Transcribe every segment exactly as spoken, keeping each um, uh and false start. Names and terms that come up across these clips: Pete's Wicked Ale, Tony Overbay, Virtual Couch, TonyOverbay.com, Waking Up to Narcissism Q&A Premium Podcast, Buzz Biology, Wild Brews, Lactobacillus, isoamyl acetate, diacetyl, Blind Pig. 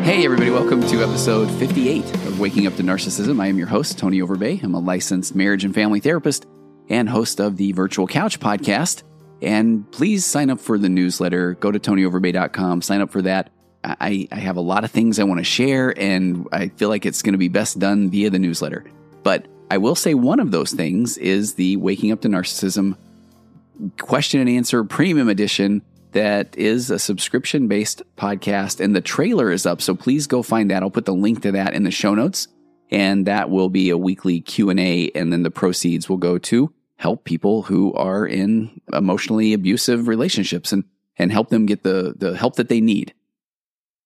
Hey everybody, welcome to episode fifty-eight of Waking Up to Narcissism. I am your host, Tony Overbay. I'm a licensed marriage and family therapist and host of the Virtual Couch podcast. And please sign up for the newsletter. Go to Tony Overbay dot com, sign up for that. I, I have a lot of things I want to share, and I feel like it's going to be best done via the newsletter. But I will say one of those things is the Waking Up to Narcissism Question and Answer Premium Edition that is a subscription-based podcast, and the trailer is up, so please go find that. I'll put the link to that in the show notes, and that will be a weekly Q and A, and then the proceeds will go to help people who are in emotionally abusive relationships and, and help them get the, the help that they need.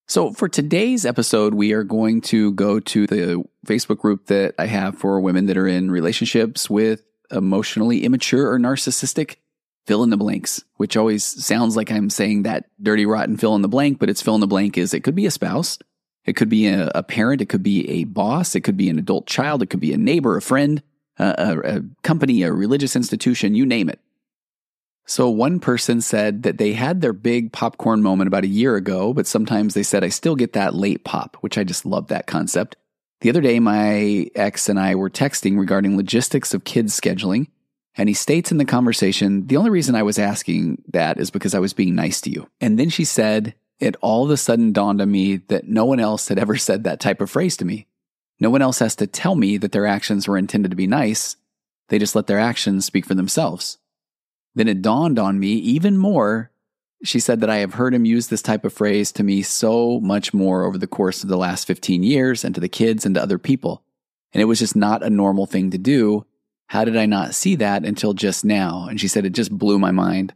So for today's episode, we are going to go to the Facebook group that I have for women that are in relationships with emotionally immature or narcissistic fill in the blanks, which always sounds like I'm saying that dirty, rotten fill in the blank, but it's fill in the blank is it could be a spouse, it could be a, a parent, it could be a boss, it could be an adult child, it could be a neighbor, a friend, a, a, a company, a religious institution, you name it. So one person said that they had their big popcorn moment about a year ago, but sometimes they said, I still get that late pop, which I just love that concept. The other day, my ex and I were texting regarding logistics of kids scheduling, and he states in the conversation, the only reason I was asking that is because I was being nice to you. And then she said, it all of a sudden dawned on me that no one else had ever said that type of phrase to me. No one else has to tell me that their actions were intended to be nice. They just let their actions speak for themselves. Then it dawned on me even more. She said that I have heard him use this type of phrase to me so much more over the course of the last fifteen years and to the kids and to other people. And it was just not a normal thing to do. How did I not see that until just now? And she said, it just blew my mind.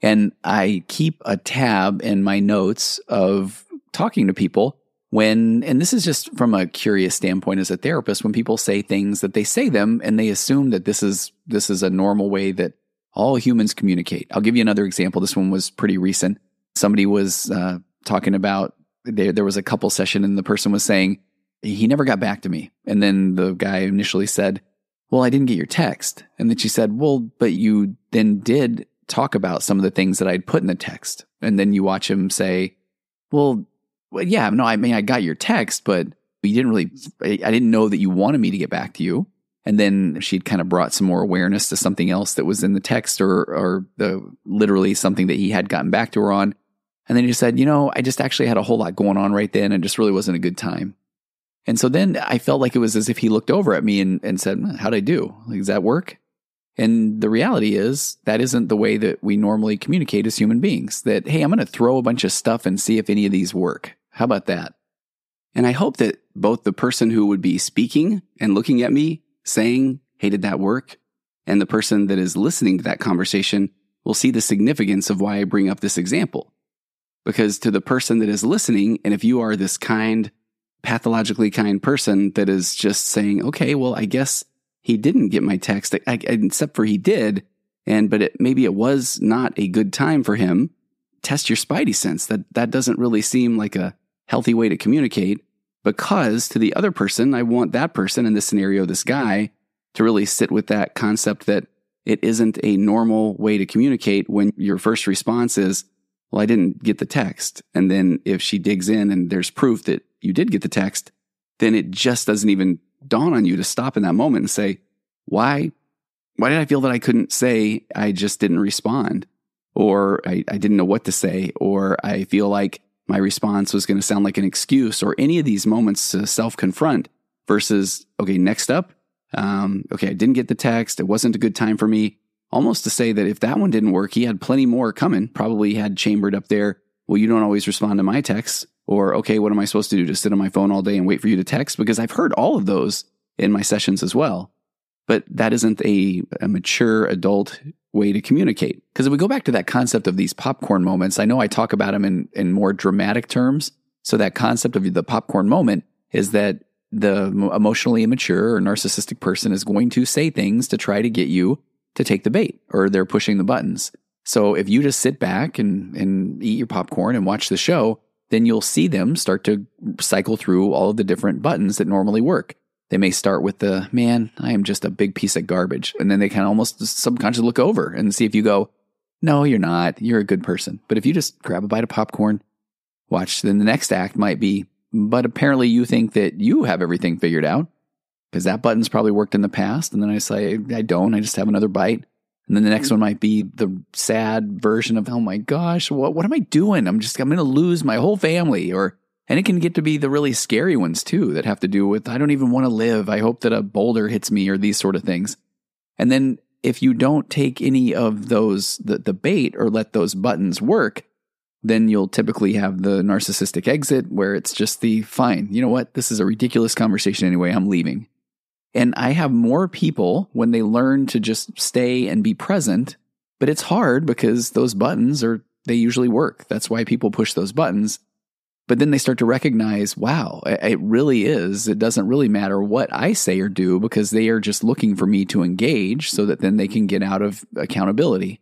And I keep a tab in my notes of talking to people when, and this is just from a curious standpoint as a therapist, when people say things that they say them and they assume that this is, this is a normal way that all humans communicate. I'll give you another example. This one was pretty recent. Somebody was uh, talking about, there, there was a couple session and the person was saying, he never got back to me. And then the guy initially said, well, I didn't get your text. And then she said, well, but you then did talk about some of the things that I'd put in the text. And then you watch him say, well, well yeah, no, I mean, I got your text, but you didn't really, I didn't know that you wanted me to get back to you. And then she'd kind of brought some more awareness to something else that was in the text or or the, literally something that he had gotten back to her on. And then he said, you know, I just actually had a whole lot going on right then and just really wasn't a good time. And so then I felt like it was as if he looked over at me and, and said, how'd I do? Like, does that work? And the reality is that isn't the way that we normally communicate as human beings. That, hey, I'm going to throw a bunch of stuff and see if any of these work. How about that? And I hope that both the person who would be speaking and looking at me saying, hey, did that work? And the person that is listening to that conversation will see the significance of why I bring up this example. Because to the person that is listening, and if you are this kind, pathologically kind person that is just saying, okay, well, I guess he didn't get my text, I, I, except for he did, and but it, maybe it was not a good time for him, test your spidey sense. That, that doesn't really seem like a healthy way to communicate. Because to the other person, I want that person in this scenario, this guy, to really sit with that concept that it isn't a normal way to communicate when your first response is, well, I didn't get the text. And then if she digs in and there's proof that you did get the text, then it just doesn't even dawn on you to stop in that moment and say, why, why did I feel that I couldn't say I just didn't respond? Or I, I didn't know what to say, or I feel like my response was going to sound like an excuse, or any of these moments to self-confront versus, okay, next up, um, okay, I didn't get the text. It wasn't a good time for me. Almost to say that if that one didn't work, he had plenty more coming, probably had chambered up there. Well, you don't always respond to my texts, or, okay, what am I supposed to do? Just sit on my phone all day and wait for you to text? Because I've heard all of those in my sessions as well. But that isn't a, a mature adult way to communicate. Because if we go back to that concept of these popcorn moments, I know I talk about them in, in more dramatic terms. So that concept of the popcorn moment is that the emotionally immature or narcissistic person is going to say things to try to get you to take the bait, or they're pushing the buttons. So if you just sit back and, and eat your popcorn and watch the show, then you'll see them start to cycle through all of the different buttons that normally work. They may start with the, man, I am just a big piece of garbage. And then they kind of almost subconsciously look over and see if you go, no, you're not. You're a good person. But if you just grab a bite of popcorn, watch, then the next act might be, but apparently you think that you have everything figured out because that button's probably worked in the past. And then I say, I don't, I just have another bite. And then the next one might be the sad version of, oh my gosh, what what am I doing? I'm just, I'm going to lose my whole family. Or, and it can get to be the really scary ones too that have to do with, I don't even want to live. I hope that a boulder hits me, or these sort of things. And then if you don't take any of those, the, the bait, or let those buttons work, then you'll typically have the narcissistic exit where it's just the, fine, you know what? This is a ridiculous conversation anyway. I'm leaving. And I have more people when they learn to just stay and be present, but it's hard because those buttons are, they usually work. That's why people push those buttons. But then they start to recognize, wow, it really is. It doesn't really matter what I say or do because they are just looking for me to engage so that then they can get out of accountability.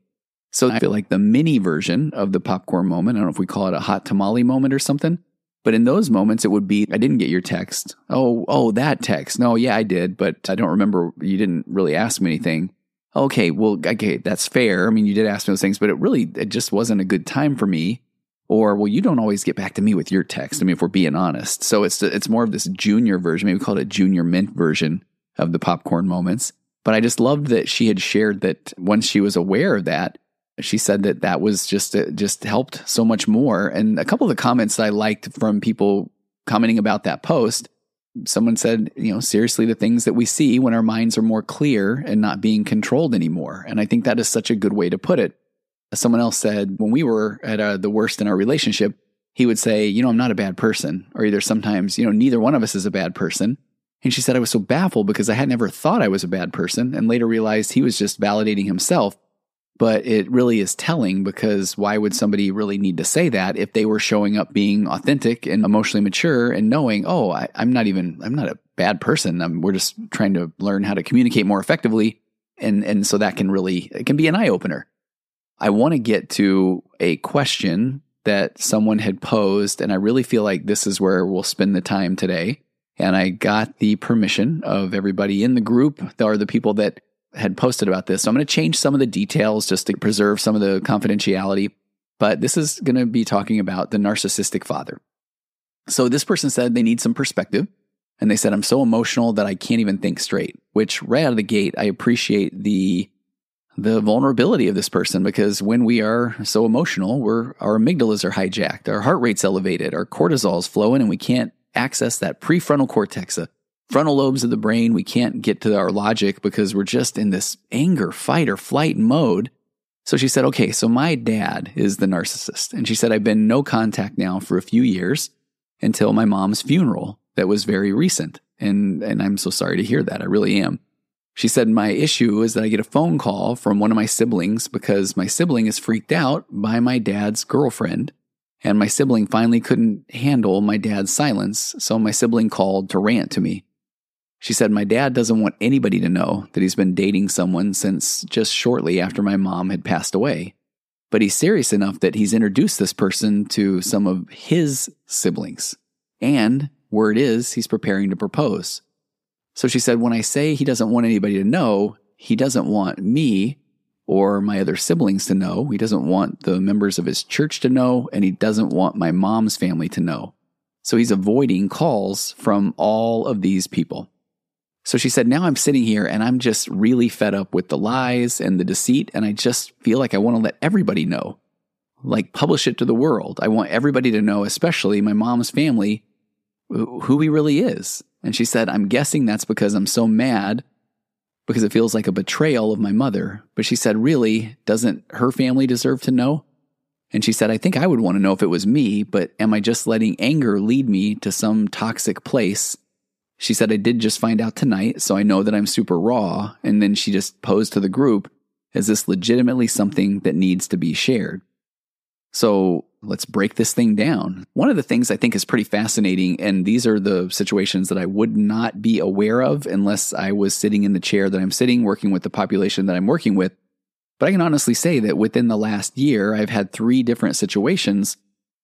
So I feel like the mini version of the popcorn moment, I don't know if we call it a hot tamale moment or something, but in those moments it would be, I didn't get your text. Oh, oh, that text. No, yeah, I did, but I don't remember. You didn't really ask me anything. Okay, well, okay, that's fair. I mean, you did ask me those things, but it really, it just wasn't a good time for me. Or, well, you don't always get back to me with your text. I mean, if we're being honest. So it's it's more of this junior version. Maybe we call it a junior mint version of the popcorn moments. But I just loved that she had shared that once she was aware of that, she said that that was just, it just helped so much more. And a couple of the comments I liked from people commenting about that post, someone said, you know, seriously, the things that we see when our minds are more clear and not being controlled anymore. And I think that is such a good way to put it. Someone else said, when we were at uh, the worst in our relationship, he would say, you know, I'm not a bad person. Or either sometimes, you know, neither one of us is a bad person. And she said, I was so baffled because I had never thought I was a bad person and later realized he was just validating himself. But it really is telling because why would somebody really need to say that if they were showing up being authentic and emotionally mature and knowing, oh, I, I'm not even, I'm not a bad person. I'm, we're just trying to learn how to communicate more effectively. And, and so that can really, it can be an eye-opener. I want to get to a question that someone had posed, and I really feel like this is where we'll spend the time today. And I got the permission of everybody in the group, or the people that had posted about this. So I'm going to change some of the details just to preserve some of the confidentiality. But this is going to be talking about the narcissistic father. So this person said they need some perspective. And they said, I'm so emotional that I can't even think straight, which right out of the gate, I appreciate the the vulnerability of this person, because when we are so emotional, we're, our amygdalas are hijacked, our heart rate's elevated, our cortisol's flowing, and we can't access that prefrontal cortex, the frontal lobes of the brain. We can't get to our logic because we're just in this anger, fight, or flight mode. So she said, okay, so my dad is the narcissist. And she said, I've been no contact now for a few years until my mom's funeral that was very recent. And, and I'm so sorry to hear that. I really am. She said, my issue is that I get a phone call from one of my siblings because my sibling is freaked out by my dad's girlfriend, and my sibling finally couldn't handle my dad's silence, so my sibling called to rant to me. She said, my dad doesn't want anybody to know that he's been dating someone since just shortly after my mom had passed away, but he's serious enough that he's introduced this person to some of his siblings, and word is he's preparing to propose. So she said, when I say he doesn't want anybody to know, he doesn't want me or my other siblings to know. He doesn't want the members of his church to know, and he doesn't want my mom's family to know. So he's avoiding calls from all of these people. So she said, now I'm sitting here and I'm just really fed up with the lies and the deceit, and I just feel like I want to let everybody know, like publish it to the world. I want everybody to know, especially my mom's family, who he really is. And she said, I'm guessing that's because I'm so mad because it feels like a betrayal of my mother. But she said, really, doesn't her family deserve to know? And she said, I think I would want to know if it was me, but am I just letting anger lead me to some toxic place? She said, I did just find out tonight, so I know that I'm super raw. And then she just posed to the group, is this legitimately something that needs to be shared? So let's break this thing down. One of the things I think is pretty fascinating, and these are the situations that I would not be aware of unless I was sitting in the chair that I'm sitting, working with the population that I'm working with. But I can honestly say that within the last year, I've had three different situations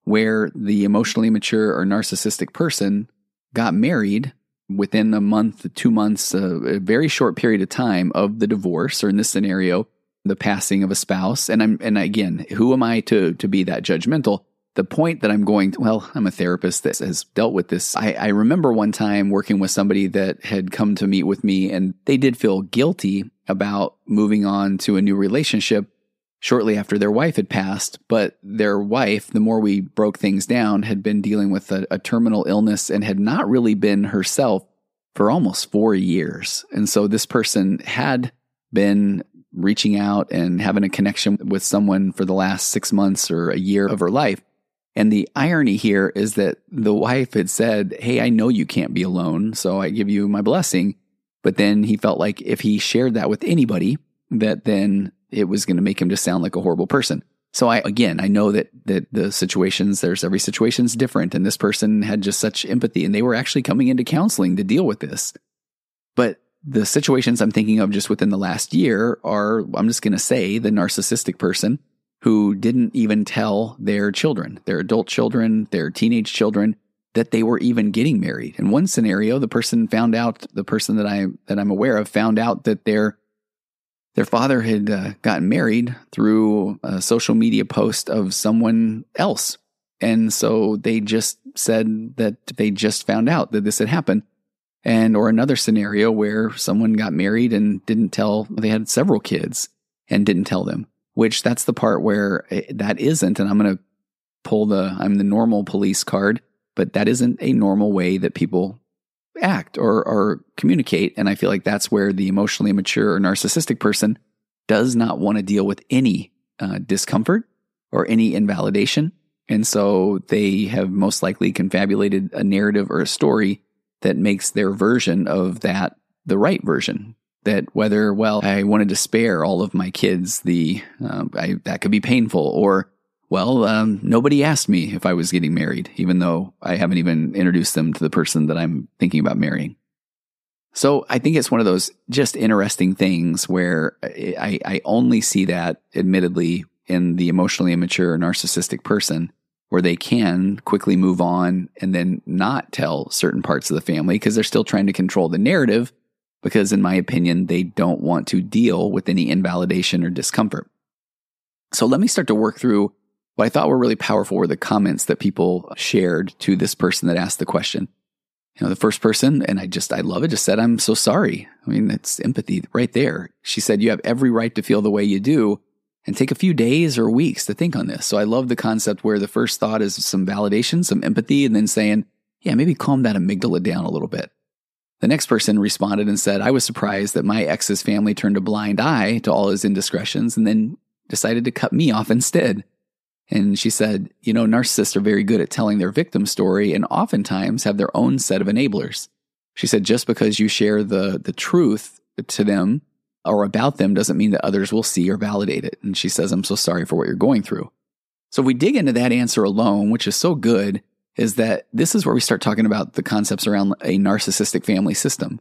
where the emotionally mature or narcissistic person got married within a month, two months, a very short period of time of the divorce, or in this scenario, the passing of a spouse. And I'm, and again, who am I to, to be that judgmental? the point that I'm going to, well, I'm a therapist that has dealt with this. I, I remember one time working with somebody that had come to meet with me, and they did feel guilty about moving on to a new relationship shortly after their wife had passed. But their wife, the more we broke things down, had been dealing with a, a terminal illness and had not really been herself for almost four years. And so this person had been reaching out and having a connection with someone for the last six months or a year of her life. And the irony here is that the wife had said, hey, I know you can't be alone, so I give you my blessing. But then he felt like if he shared that with anybody, that then it was going to make him just sound like a horrible person. So I, again, I know that that the situations, there's every situation's different. And this person had just such empathy, and they were actually coming into counseling to deal with this. But the situations I'm thinking of just within the last year are, I'm just going to say, the narcissistic person who didn't even tell their children, their adult children, their teenage children, that they were even getting married. In one scenario, the person found out, the person that I that I'm aware of found out that their their father had uh, gotten married through a social media post of someone else. And so they just said that they just found out that this had happened. And or another scenario where someone got married and didn't tell, they had several kids and didn't tell them, which that's the part where it, that isn't, and I'm going to pull the, I'm the normal police card, but that isn't a normal way that people act or, or communicate. And I feel like that's where the emotionally immature or narcissistic person does not want to deal with any uh, discomfort or any invalidation. And so they have most likely confabulated a narrative or a story that makes their version of that the right version. That whether, well, I wanted to spare all of my kids the, um, I, that could be painful, or, well, um, nobody asked me if I was getting married, even though I haven't even introduced them to the person that I'm thinking about marrying. So I think it's one of those just interesting things where I, I only see that, admittedly, in the emotionally immature narcissistic person, where they can quickly move on and then not tell certain parts of the family because they're still trying to control the narrative, because in my opinion, they don't want to deal with any invalidation or discomfort. So let me start to work through what I thought were really powerful were the comments that people shared to this person that asked the question. You know, the first person, and I just, I love it, just said, I'm so sorry. I mean, that's empathy right there. She said, you have every right to feel the way you do, and take a few days or weeks to think on this. So I love the concept where the first thought is some validation, some empathy, and then saying, yeah, maybe calm that amygdala down a little bit. The next person responded and said, I was surprised that my ex's family turned a blind eye to all his indiscretions and then decided to cut me off instead. And she said, you know, narcissists are very good at telling their victim story and oftentimes have their own set of enablers. She said, just because you share the, the truth to them or about them doesn't mean that others will see or validate it. And she says, I'm so sorry for what you're going through. So if we dig into that answer alone, which is so good, is that this is where we start talking about the concepts around a narcissistic family system.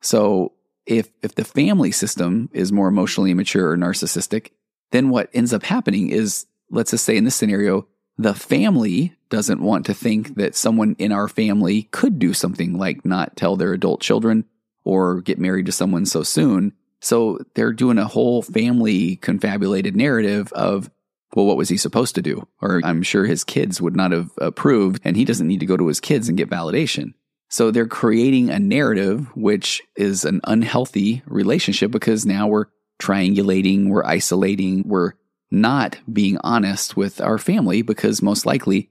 So if if the family system is more emotionally immature or narcissistic, then what ends up happening is, let's just say in this scenario, the family doesn't want to think that someone in our family could do something like not tell their adult children or get married to someone so soon. So they're doing a whole family confabulated narrative of, well, what was he supposed to do? Or I'm sure his kids would not have approved, and he doesn't need to go to his kids and get validation. So they're creating a narrative, which is an unhealthy relationship because now we're triangulating, we're isolating, we're not being honest with our family because most likely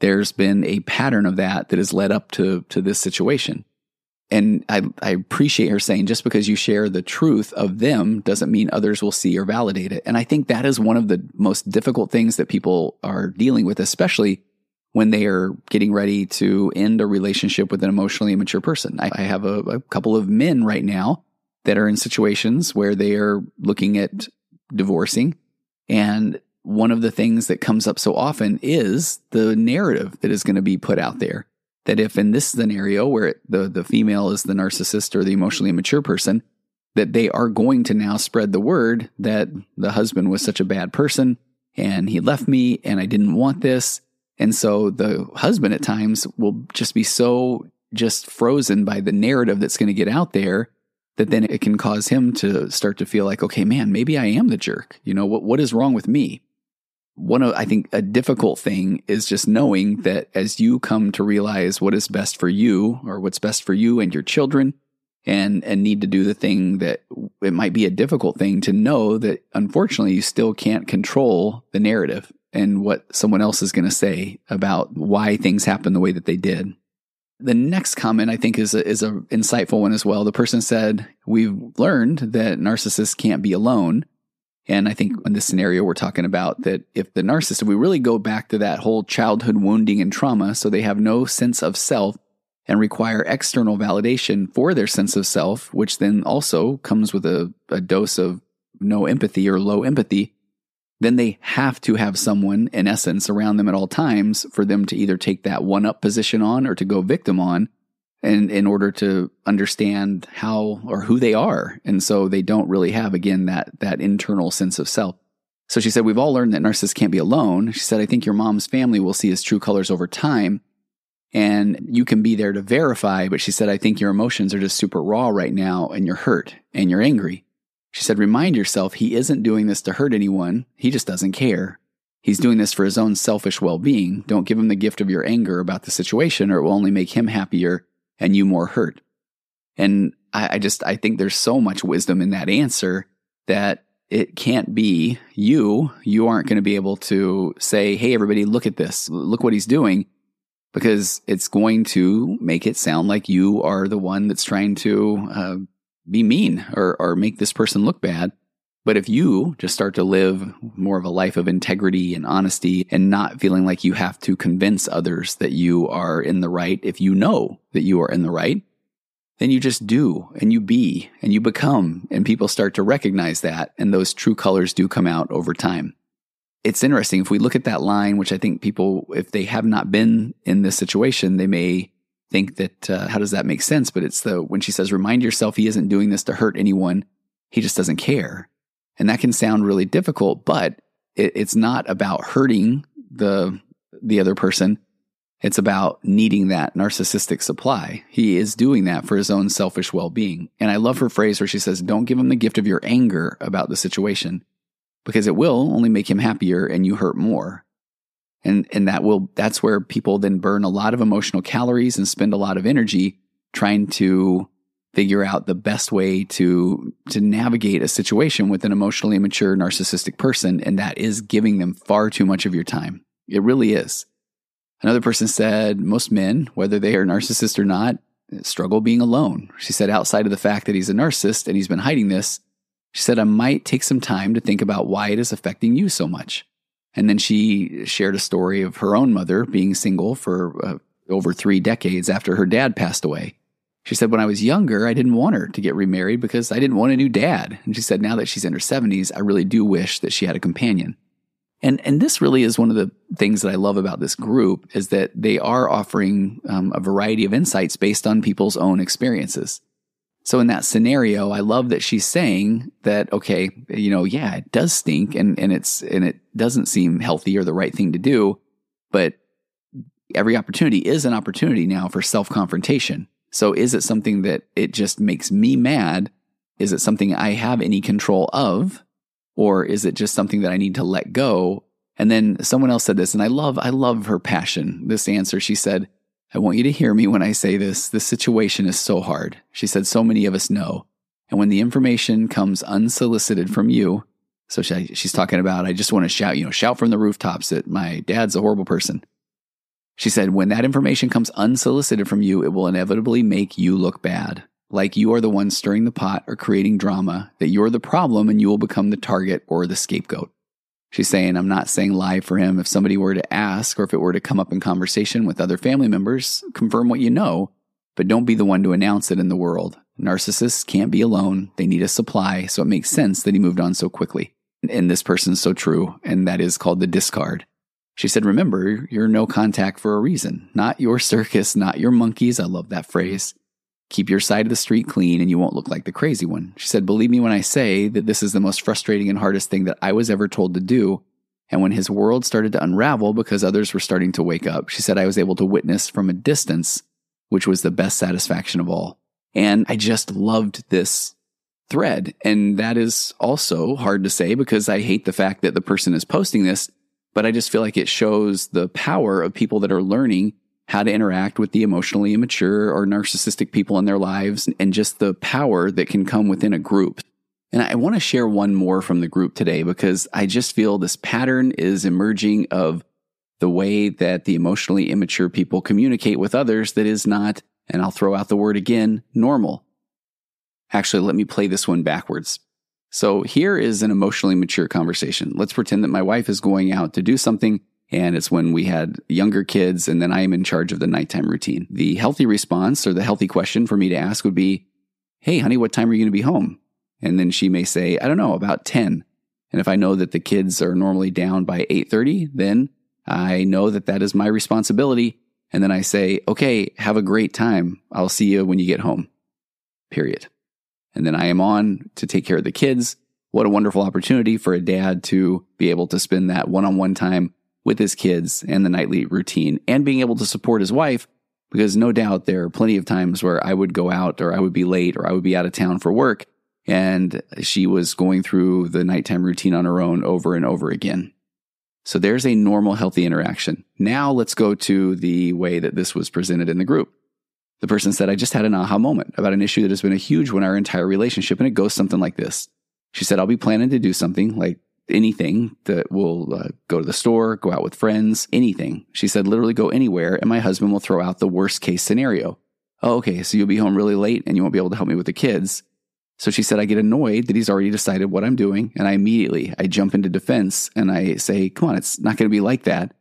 there's been a pattern of that that has led up to, to this situation. And I, I appreciate her saying, just because you share the truth of them doesn't mean others will see or validate it. And I think that is one of the most difficult things that people are dealing with, especially when they are getting ready to end a relationship with an emotionally immature person. I, I have a, a couple of men right now that are in situations where they are looking at divorcing. And one of the things that comes up so often is the narrative that is going to be put out there. That if in this scenario where it, the, the female is the narcissist or the emotionally immature person, that they are going to now spread the word that the husband was such a bad person and he left me and I didn't want this. And so the husband at times will just be so just frozen by the narrative that's going to get out there that then it can cause him to start to feel like, okay, man, maybe I am the jerk. You know, what what is wrong with me? one of, I think, a difficult thing is just knowing that as you come to realize what is best for you or what's best for you and your children, and and need to do the thing that it might be a difficult thing to know that unfortunately you still can't control the narrative and what someone else is going to say about why things happen the way that they did. The next comment, I think, is a, is an insightful one as well. The person said, we've learned that narcissists can't be alone. And I think in this scenario, we're talking about that if the narcissist, if we really go back to that whole childhood wounding and trauma, so they have no sense of self and require external validation for their sense of self, which then also comes with a, a dose of no empathy or low empathy, then they have to have someone, in essence, around them at all times for them to either take that one-up position on or to go victim on, and in order to understand how or who they are. And so they don't really have, again, that that internal sense of self. So she said, we've all learned that narcissists can't be alone. She said, I think your mom's family will see his true colors over time, and you can be there to verify. But she said, I think your emotions are just super raw right now, and you're hurt, and you're angry. She said, remind yourself, he isn't doing this to hurt anyone. He just doesn't care. He's doing this for his own selfish well-being. Don't give him the gift of your anger about the situation, or it will only make him happier and you more hurt. And I, I just, I think there's so much wisdom in that answer that it can't be you. You aren't going to be able to say, hey, everybody, look at this. Look what he's doing. Because it's going to make it sound like you are the one that's trying to uh, be mean or, or make this person look bad. But if you just start to live more of a life of integrity and honesty and not feeling like you have to convince others that you are in the right, if you know that you are in the right, then you just do and you be and you become, and people start to recognize that, and those true colors do come out over time. It's interesting. If we look at that line, which I think people, if they have not been in this situation, they may think that, uh, how does that make sense? But it's the, when she says, remind yourself, he isn't doing this to hurt anyone. He just doesn't care. And that can sound really difficult, but it, it's not about hurting the the other person. It's about needing that narcissistic supply. He is doing that for his own selfish well-being. And I love her phrase where she says, don't give him the gift of your anger about the situation, because it will only make him happier and you hurt more. And and that will that's where people then burn a lot of emotional calories and spend a lot of energy trying to figure out the best way to to navigate a situation with an emotionally immature narcissistic person, and that is giving them far too much of your time. It really is. Another person said, most men, whether they are narcissists or not, struggle being alone. She said, outside of the fact that he's a narcissist and he's been hiding this, she said, I might take some time to think about why it is affecting you so much. And then she shared a story of her own mother being single for uh, over three decades after her dad passed away. She said, when I was younger, I didn't want her to get remarried because I didn't want a new dad. And she said, now that she's in her seventies, I really do wish that she had a companion. And and this really is one of the things that I love about this group, is that they are offering um, a variety of insights based on people's own experiences. So in that scenario, I love that she's saying that, okay, you know, yeah, it does stink, and, and it's and it doesn't seem healthy or the right thing to do, but every opportunity is an opportunity now for self-confrontation. So is it something that it just makes me mad? Is it something I have any control of? Or is it just something that I need to let go? And then someone else said this, and I love, I love her passion, this answer. She said, I want you to hear me when I say this. This situation is so hard. She said, so many of us know. And when the information comes unsolicited from you, so she, she's talking about, I just want to shout, you know, shout from the rooftops that my dad's a horrible person. She said, when that information comes unsolicited from you, it will inevitably make you look bad, like you are the one stirring the pot or creating drama, that you're the problem and you will become the target or the scapegoat. She's saying, I'm not saying lie for him. If somebody were to ask, or if it were to come up in conversation with other family members, confirm what you know, but don't be the one to announce it in the world. Narcissists can't be alone. They need a supply, so it makes sense that he moved on so quickly. And this person's so true, and that is called the discard. She said, remember, you're no contact for a reason. Not your circus, not your monkeys. I love that phrase. Keep your side of the street clean and you won't look like the crazy one. She said, believe me when I say that this is the most frustrating and hardest thing that I was ever told to do. And when his world started to unravel because others were starting to wake up, she said, I was able to witness from a distance, which was the best satisfaction of all. And I just loved this thread. And that is also hard to say because I hate the fact that the person is posting this, but I just feel like it shows the power of people that are learning how to interact with the emotionally immature or narcissistic people in their lives, and just the power that can come within a group. And I want to share one more from the group today, because I just feel this pattern is emerging of the way that the emotionally immature people communicate with others that is not, and I'll throw out the word again, normal. Actually, let me play this one backwards. So here is an emotionally mature conversation. Let's pretend that my wife is going out to do something, and it's when we had younger kids, and then I am in charge of the nighttime routine. The healthy response, or the healthy question for me to ask would be, hey, honey, what time are you going to be home? And then she may say, I don't know, about ten. And if I know that the kids are normally down by eight thirty, then I know that that is my responsibility. And then I say, okay, have a great time. I'll see you when you get home, period. And then I am on to take care of the kids. What a wonderful opportunity for a dad to be able to spend that one-on-one time with his kids and the nightly routine, and being able to support his wife, because no doubt there are plenty of times where I would go out, or I would be late, or I would be out of town for work, and she was going through the nighttime routine on her own over and over again. So there's a normal, healthy interaction. Now let's go to the way that this was presented in the group. The person said, I just had an aha moment about an issue that has been a huge one in our entire relationship, and it goes something like this. She said, I'll be planning to do something, like anything that will uh, go to the store, go out with friends, anything. She said, literally go anywhere, and my husband will throw out the worst case scenario. Oh, okay, so you'll be home really late and you won't be able to help me with the kids. So she said, I get annoyed that he's already decided what I'm doing, and I immediately, I jump into defense and I say, come on, it's not going to be like that.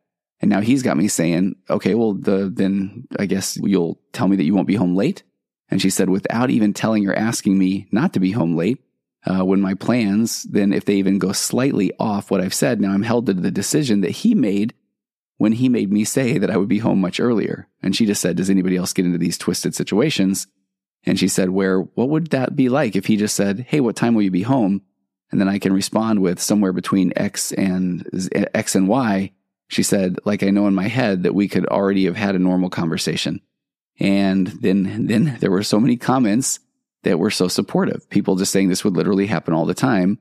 And now he's got me saying, okay, well, the, then I guess you'll tell me that you won't be home late. And she said, without even telling or asking me not to be home late, Uh, when my plans, then if they even go slightly off what I've said, now I'm held to the decision that he made when he made me say that I would be home much earlier. And she just said, does anybody else get into these twisted situations? And she said, where, what would that be like if he just said, hey, what time will you be home? And then I can respond with somewhere between X and X and Y. She said, like, I know in my head that we could already have had a normal conversation. And then, then there were so many comments that were so supportive. People just saying this would literally happen all the time.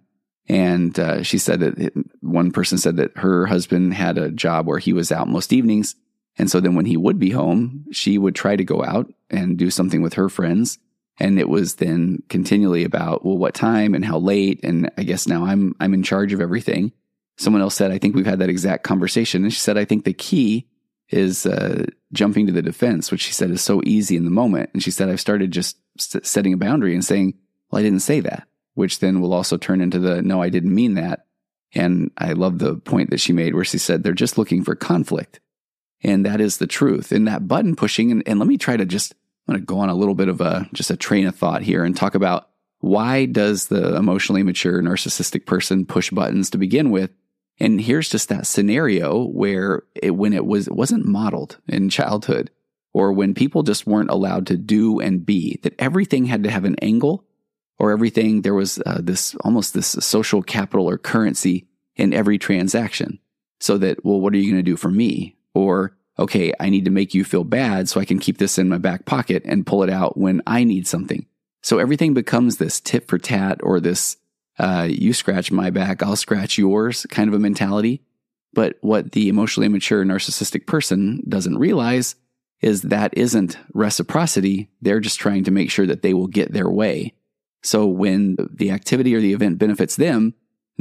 And uh, she said that it, one person said that her husband had a job where he was out most evenings. And so then when he would be home, she would try to go out and do something with her friends. And it was then continually about, well, what time and how late? And I guess now I'm I'm in charge of everything. Someone else said, I think we've had that exact conversation. And she said, I think the key is uh, jumping to the defense, which she said is so easy in the moment. And she said, I've started just st- setting a boundary and saying, well, I didn't say that, which then will also turn into the, no, I didn't mean that. And I love the point that she made where she said, they're just looking for conflict. And that is the truth. And that button pushing, and, and let me try to just, I'm going to go on a little bit of a, just a train of thought here and talk about why does the emotionally mature narcissistic person push buttons to begin with? And here's just that scenario where it, when it was, it wasn't modeled in childhood, or when people just weren't allowed to do and be, that everything had to have an angle, or everything, there was uh, this almost this social capital or currency in every transaction. So that, well, what are you going to do for me? Or, okay, I need to make you feel bad so I can keep this in my back pocket and pull it out when I need something. So everything becomes this tit for tat, or this Uh, you scratch my back, I'll scratch yours kind of a mentality. But what the emotionally immature narcissistic person doesn't realize is that isn't reciprocity. They're just trying to make sure that they will get their way. So when the activity or the event benefits them,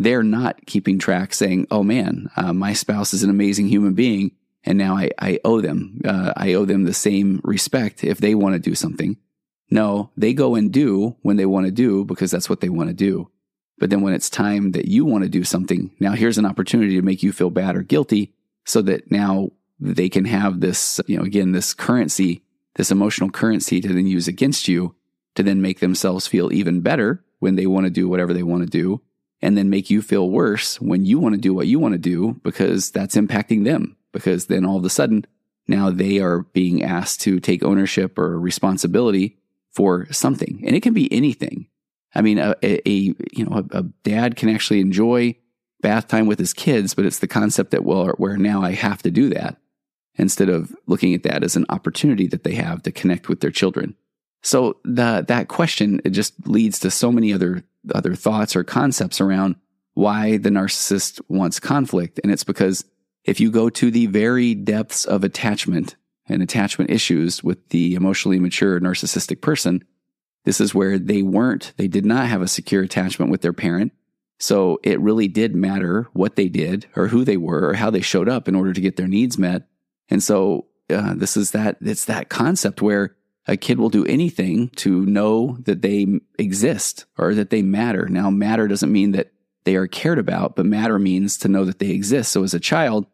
they're not keeping track saying, oh man, uh, my spouse is an amazing human being, and now I, I owe them. Uh, I owe them the same respect if they want to do something. No, they go and do when they want to do, because that's what they want to do. But then when it's time that you want to do something, now here's an opportunity to make you feel bad or guilty, so that now they can have this, you know, again, this currency, this emotional currency to then use against you, to then make themselves feel even better when they want to do whatever they want to do, and then make you feel worse when you want to do what you want to do, because that's impacting them. Because then all of a sudden, now they are being asked to take ownership or responsibility for something. And it can be anything. I mean, a, a, a you know a, a dad can actually enjoy bath time with his kids, but it's the concept that, well, where now I have to do that, instead of looking at that as an opportunity that they have to connect with their children. So the, that question, it just leads to so many other other thoughts or concepts around why the narcissist wants conflict. And it's because If you go to the very depths of attachment and attachment issues with the emotionally mature narcissistic person, this is where they weren't, they did not have a secure attachment with their parent. So it really did matter what they did or who they were or how they showed up in order to get their needs met. And so uh, this is that, it's that concept where a kid will do anything to know that they exist or that they matter. Now, matter doesn't mean that they are cared about, but matter means to know that they exist. So as a child,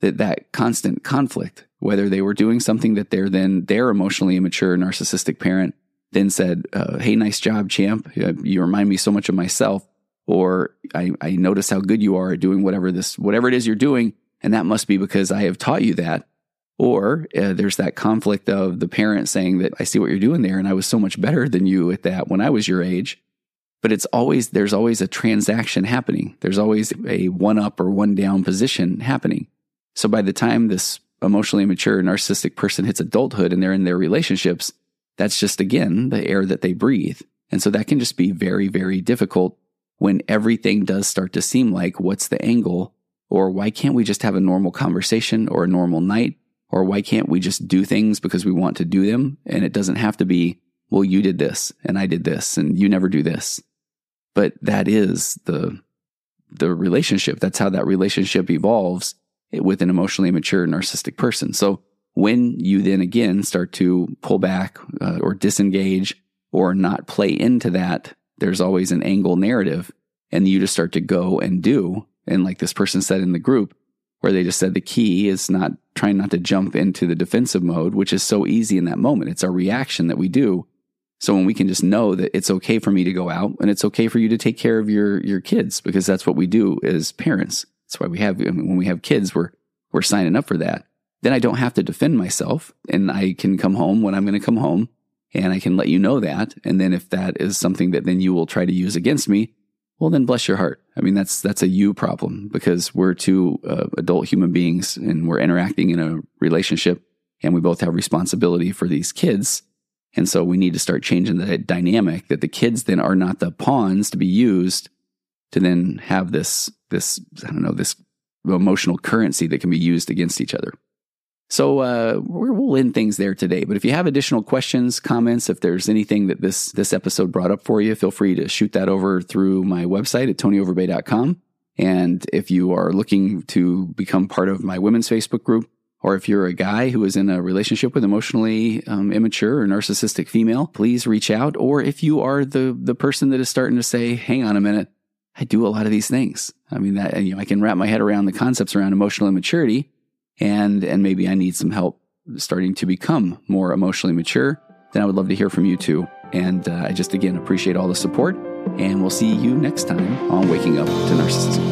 that that constant conflict, whether they were doing something that their then their emotionally immature narcissistic parent then said, uh, hey, nice job, champ. You remind me so much of myself. Or I, I notice how good you are at doing whatever this, whatever it is you're doing. And that must be because I have taught you that. Or uh, there's that conflict of the parent saying that I see what you're doing there and I was so much better than you at that when I was your age. But it's always, there's always a transaction happening. There's always a one up or one down position happening. So by the time this emotionally mature narcissistic person hits adulthood and they're in their relationships, that's just, again, the air that they breathe. And so that can just be very, very difficult when everything does start to seem like, what's the angle? Or why can't we just have a normal conversation or a normal night? Or why can't we just do things because we want to do them? And it doesn't have to be, well, you did this and I did this and you never do this. But that is the the relationship. That's how that relationship evolves with an emotionally mature narcissistic person. So when you then again start to pull back uh, or disengage or not play into that, there's always an angle narrative and you just start to go and do. And like this person said in the group, where they just said the key is not trying not to jump into the defensive mode, which is so easy in that moment. It's our reaction that we do. So when we can just know that it's okay for me to go out and it's okay for you to take care of your your kids, because that's what we do as parents. That's why we have, I mean, when we have kids, we're we're signing up for that. Then I don't have to defend myself and I can come home when I'm going to come home and I can let you know that. And then if that is something that then you will try to use against me, well, then bless your heart. I mean, that's that's a you problem, because we're two uh, adult human beings and we're interacting in a relationship and we both have responsibility for these kids. And so we need to start changing that dynamic, that the kids then are not the pawns to be used to then have this, this I don't know, this emotional currency that can be used against each other. So uh, we'll end things there today. But if you have additional questions, comments, if there's anything that this this episode brought up for you, feel free to shoot that over through my website at Tony Overbay dot com. And if you are looking to become part of my women's Facebook group, or if you're a guy who is in a relationship with emotionally um, immature or narcissistic female, please reach out. Or if you are the the person that is starting to say, hang on a minute, I do a lot of these things. I mean, that you know, I can wrap my head around the concepts around emotional immaturity. And and maybe I need some help starting to become more emotionally mature, then I would love to hear from you too. And uh, I just, again, appreciate all the support. And we'll see you next time on Waking Up to Narcissism.